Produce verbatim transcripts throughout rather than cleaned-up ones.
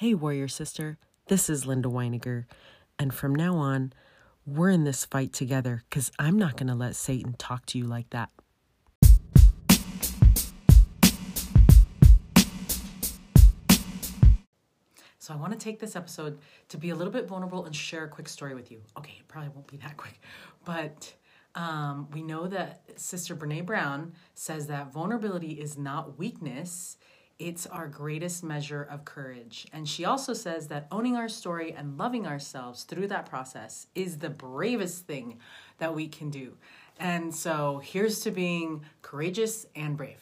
Hey, warrior sister, this is Linda Weininger, and from now on, we're in this fight together because I'm not going to let Satan talk to you like that. So I want to take this episode to be a little bit vulnerable and share a quick story with you. Okay, it probably won't be that quick, but um, we know that Sister Brené Brown says that vulnerability is not weakness. It's our greatest measure of courage. And she also says that owning our story and loving ourselves through that process is the bravest thing that we can do. And so here's to being courageous and brave.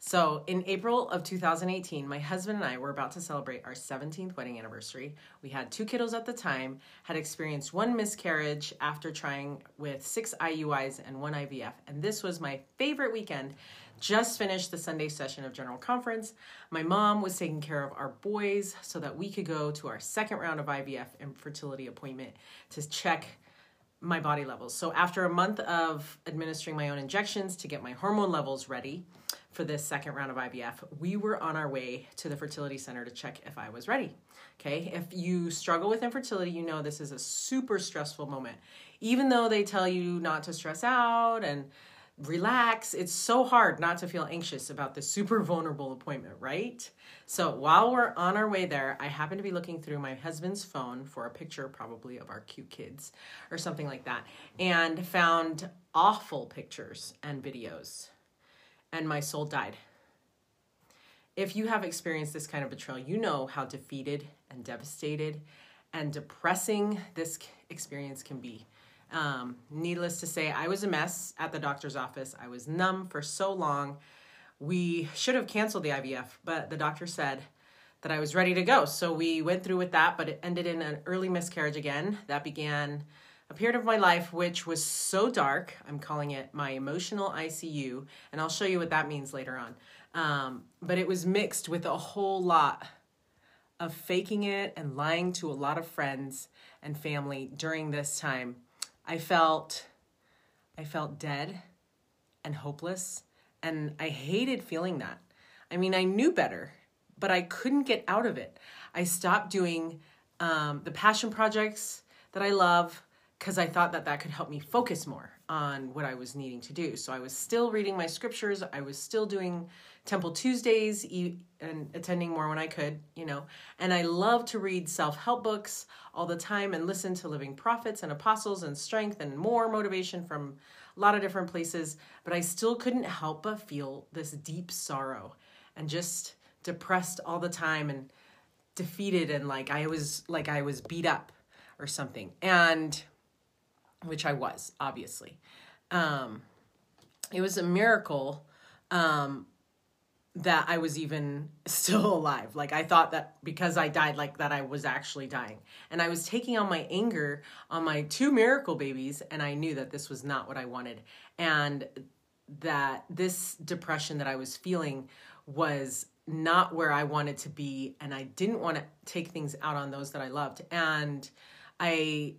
So in April of two thousand eighteen, my husband and I were about to celebrate our seventeenth wedding anniversary. We had two kiddos at the time, had experienced one miscarriage after trying with six I U Is and one I V F. And this was my favorite weekend. Just finished the Sunday session of General Conference. My mom was taking care of our boys so that we could go to our second round of I V F and fertility appointment to check my body levels. So after a month of administering my own injections to get my hormone levels ready for this second round of I V F, we were on our way to the fertility center to check if I was ready. Okay, if you struggle with infertility, you know this is a super stressful moment. Even though they tell you not to stress out and relax, it's so hard not to feel anxious about this super vulnerable appointment, right? So while we're on our way there, I happen to be looking through my husband's phone for a picture probably of our cute kids or something like that, and found awful pictures and videos, and my soul died. If you have experienced this kind of betrayal, you know how defeated and devastated and depressing this experience can be. Um, needless to say, I was a mess at the doctor's office. I was numb for so long. We should have canceled the I V F, but the doctor said that I was ready to go. So we went through with that, but it ended in an early miscarriage again. That began a period of my life which was so dark. I'm calling it my emotional I C U, and I'll show you what that means later on. Um, but it was mixed with a whole lot of faking it and lying to a lot of friends and family during this time. I felt, I felt dead and hopeless, and I hated feeling that. I mean, I knew better, but I couldn't get out of it. I stopped doing um, the passion projects that I love because I thought that that could help me focus more on what I was needing to do. So I was still reading my scriptures. I was still doing Temple Tuesdays and attending more when I could, you know, and I love to read self-help books all the time and listen to living prophets and apostles and strength and more motivation from a lot of different places, but I still couldn't help but feel this deep sorrow and just depressed all the time and defeated and like I was like I was beat up or something, and which I was, obviously. Um, it was a miracle um, that I was even still alive. Like I thought that because I died like that, I was actually dying. And I was taking on my anger on my two miracle babies, and I knew that this was not what I wanted. And that this depression that I was feeling was not where I wanted to be, and I didn't want to take things out on those that I loved. And I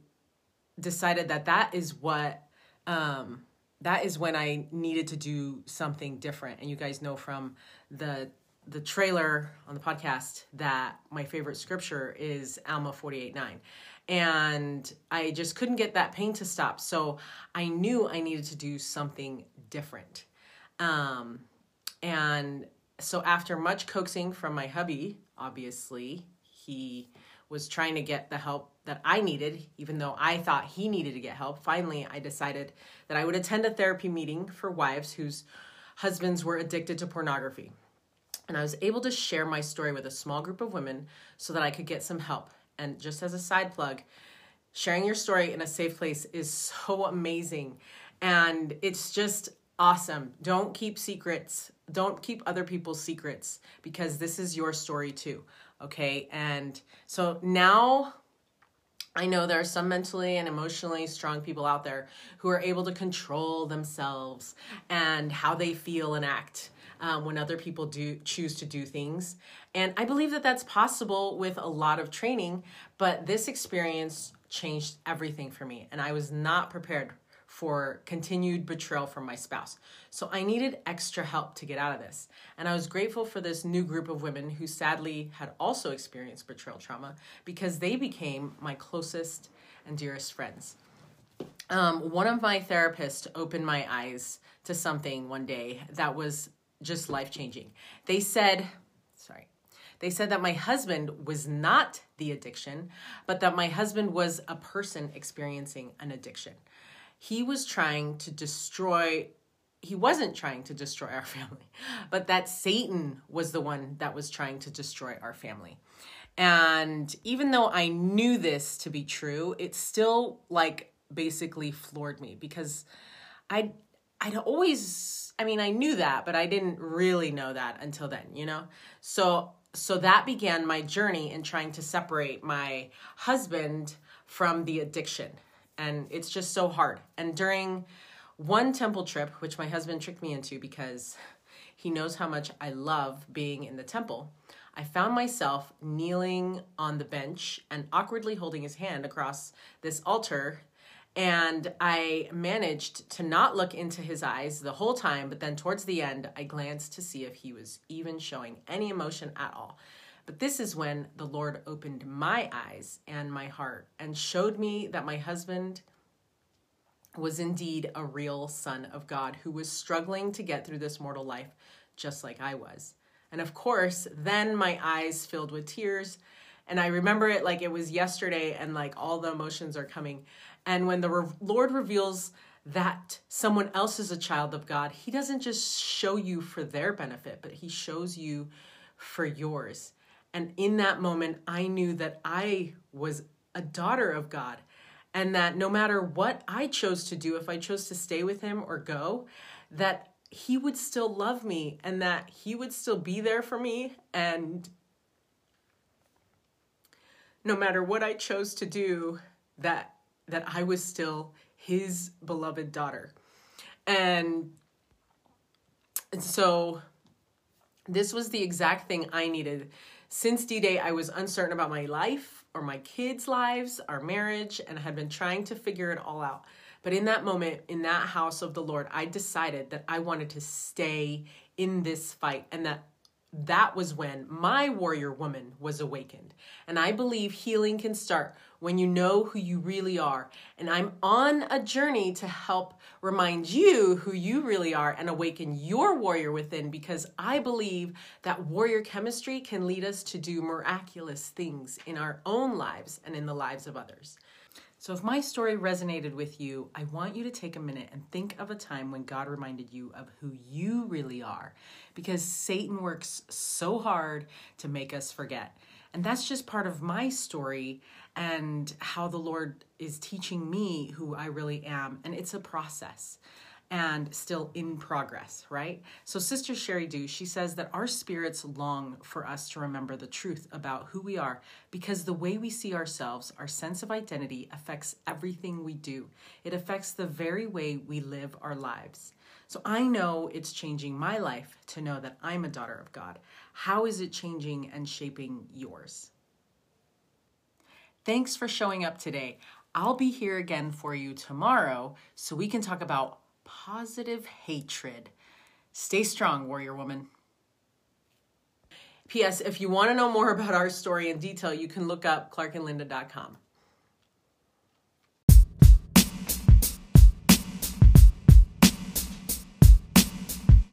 decided that that is what, um, that is when I needed to do something different. And you guys know from the, the trailer on the podcast that my favorite scripture is Alma forty-eight nine. And I just couldn't get that pain to stop. So I knew I needed to do something different. Um, and so after much coaxing from my hubby, obviously he was trying to get the help that I needed, even though I thought he needed to get help. Finally, I decided that I would attend a therapy meeting for wives whose husbands were addicted to pornography. And I was able to share my story with a small group of women so that I could get some help. And just as a side plug, sharing your story in a safe place is so amazing. And it's just awesome. Don't keep secrets. Don't keep other people's secrets, because this is your story too. Okay. And so now I know there are some mentally and emotionally strong people out there who are able to control themselves and how they feel and act um, when other people do choose to do things. And I believe that that's possible with a lot of training, but this experience changed everything for me. And I was not prepared for continued betrayal from my spouse. So I needed extra help to get out of this. And I was grateful for this new group of women who sadly had also experienced betrayal trauma, because they became my closest and dearest friends. Um, one of my therapists opened my eyes to something one day that was just life-changing. They said, sorry, they said that my husband was not the addiction, but that my husband was a person experiencing an addiction. He was trying to destroy, he wasn't trying to destroy our family, but that Satan was the one that was trying to destroy our family. And even though I knew this to be true, it still like basically floored me, because I, I'd always, I mean, I knew that, but I didn't really know that until then, you know? So, so that began my journey in trying to separate my husband from the addiction. And it's just so hard. And during one temple trip, which my husband tricked me into because he knows how much I love being in the temple, I found myself kneeling on the bench and awkwardly holding his hand across this altar. And I managed to not look into his eyes the whole time, but then towards the end, I glanced to see if he was even showing any emotion at all. But this is when the Lord opened my eyes and my heart and showed me that my husband was indeed a real son of God who was struggling to get through this mortal life just like I was. And of course, then my eyes filled with tears, and I remember it like it was yesterday, and like all the emotions are coming. And when the re- Lord reveals that someone else is a child of God, he doesn't just show you for their benefit, but he shows you for yours. And in that moment, I knew that I was a daughter of God, and that no matter what I chose to do, if I chose to stay with him or go, that he would still love me and that he would still be there for me. And no matter what I chose to do, that that I was still his beloved daughter. And, and so this was the exact thing I needed. Since D-Day, I was uncertain about my life or my kids' lives, our marriage, and had been trying to figure it all out. But in that moment, in that house of the Lord, I decided that I wanted to stay in this fight, and that that was when my warrior woman was awakened. And I believe healing can start when you know who you really are. And I'm on a journey to help remind you who you really are and awaken your warrior within, because I believe that warrior chemistry can lead us to do miraculous things in our own lives and in the lives of others. So if my story resonated with you, I want you to take a minute and think of a time when God reminded you of who you really are, because Satan works so hard to make us forget. And that's just part of my story and how the Lord is teaching me who I really am. And it's a process and still in progress, right? So Sister Sherry Dew, she says that our spirits long for us to remember the truth about who we are, because the way we see ourselves, our sense of identity, affects everything we do. It affects the very way we live our lives. So I know it's changing my life to know that I'm a daughter of God. How is it changing and shaping yours? Thanks for showing up today. I'll be here again for you tomorrow so we can talk about positive hatred. Stay strong, warrior woman. P S If you want to know more about our story in detail, you can look up clark and linda dot com.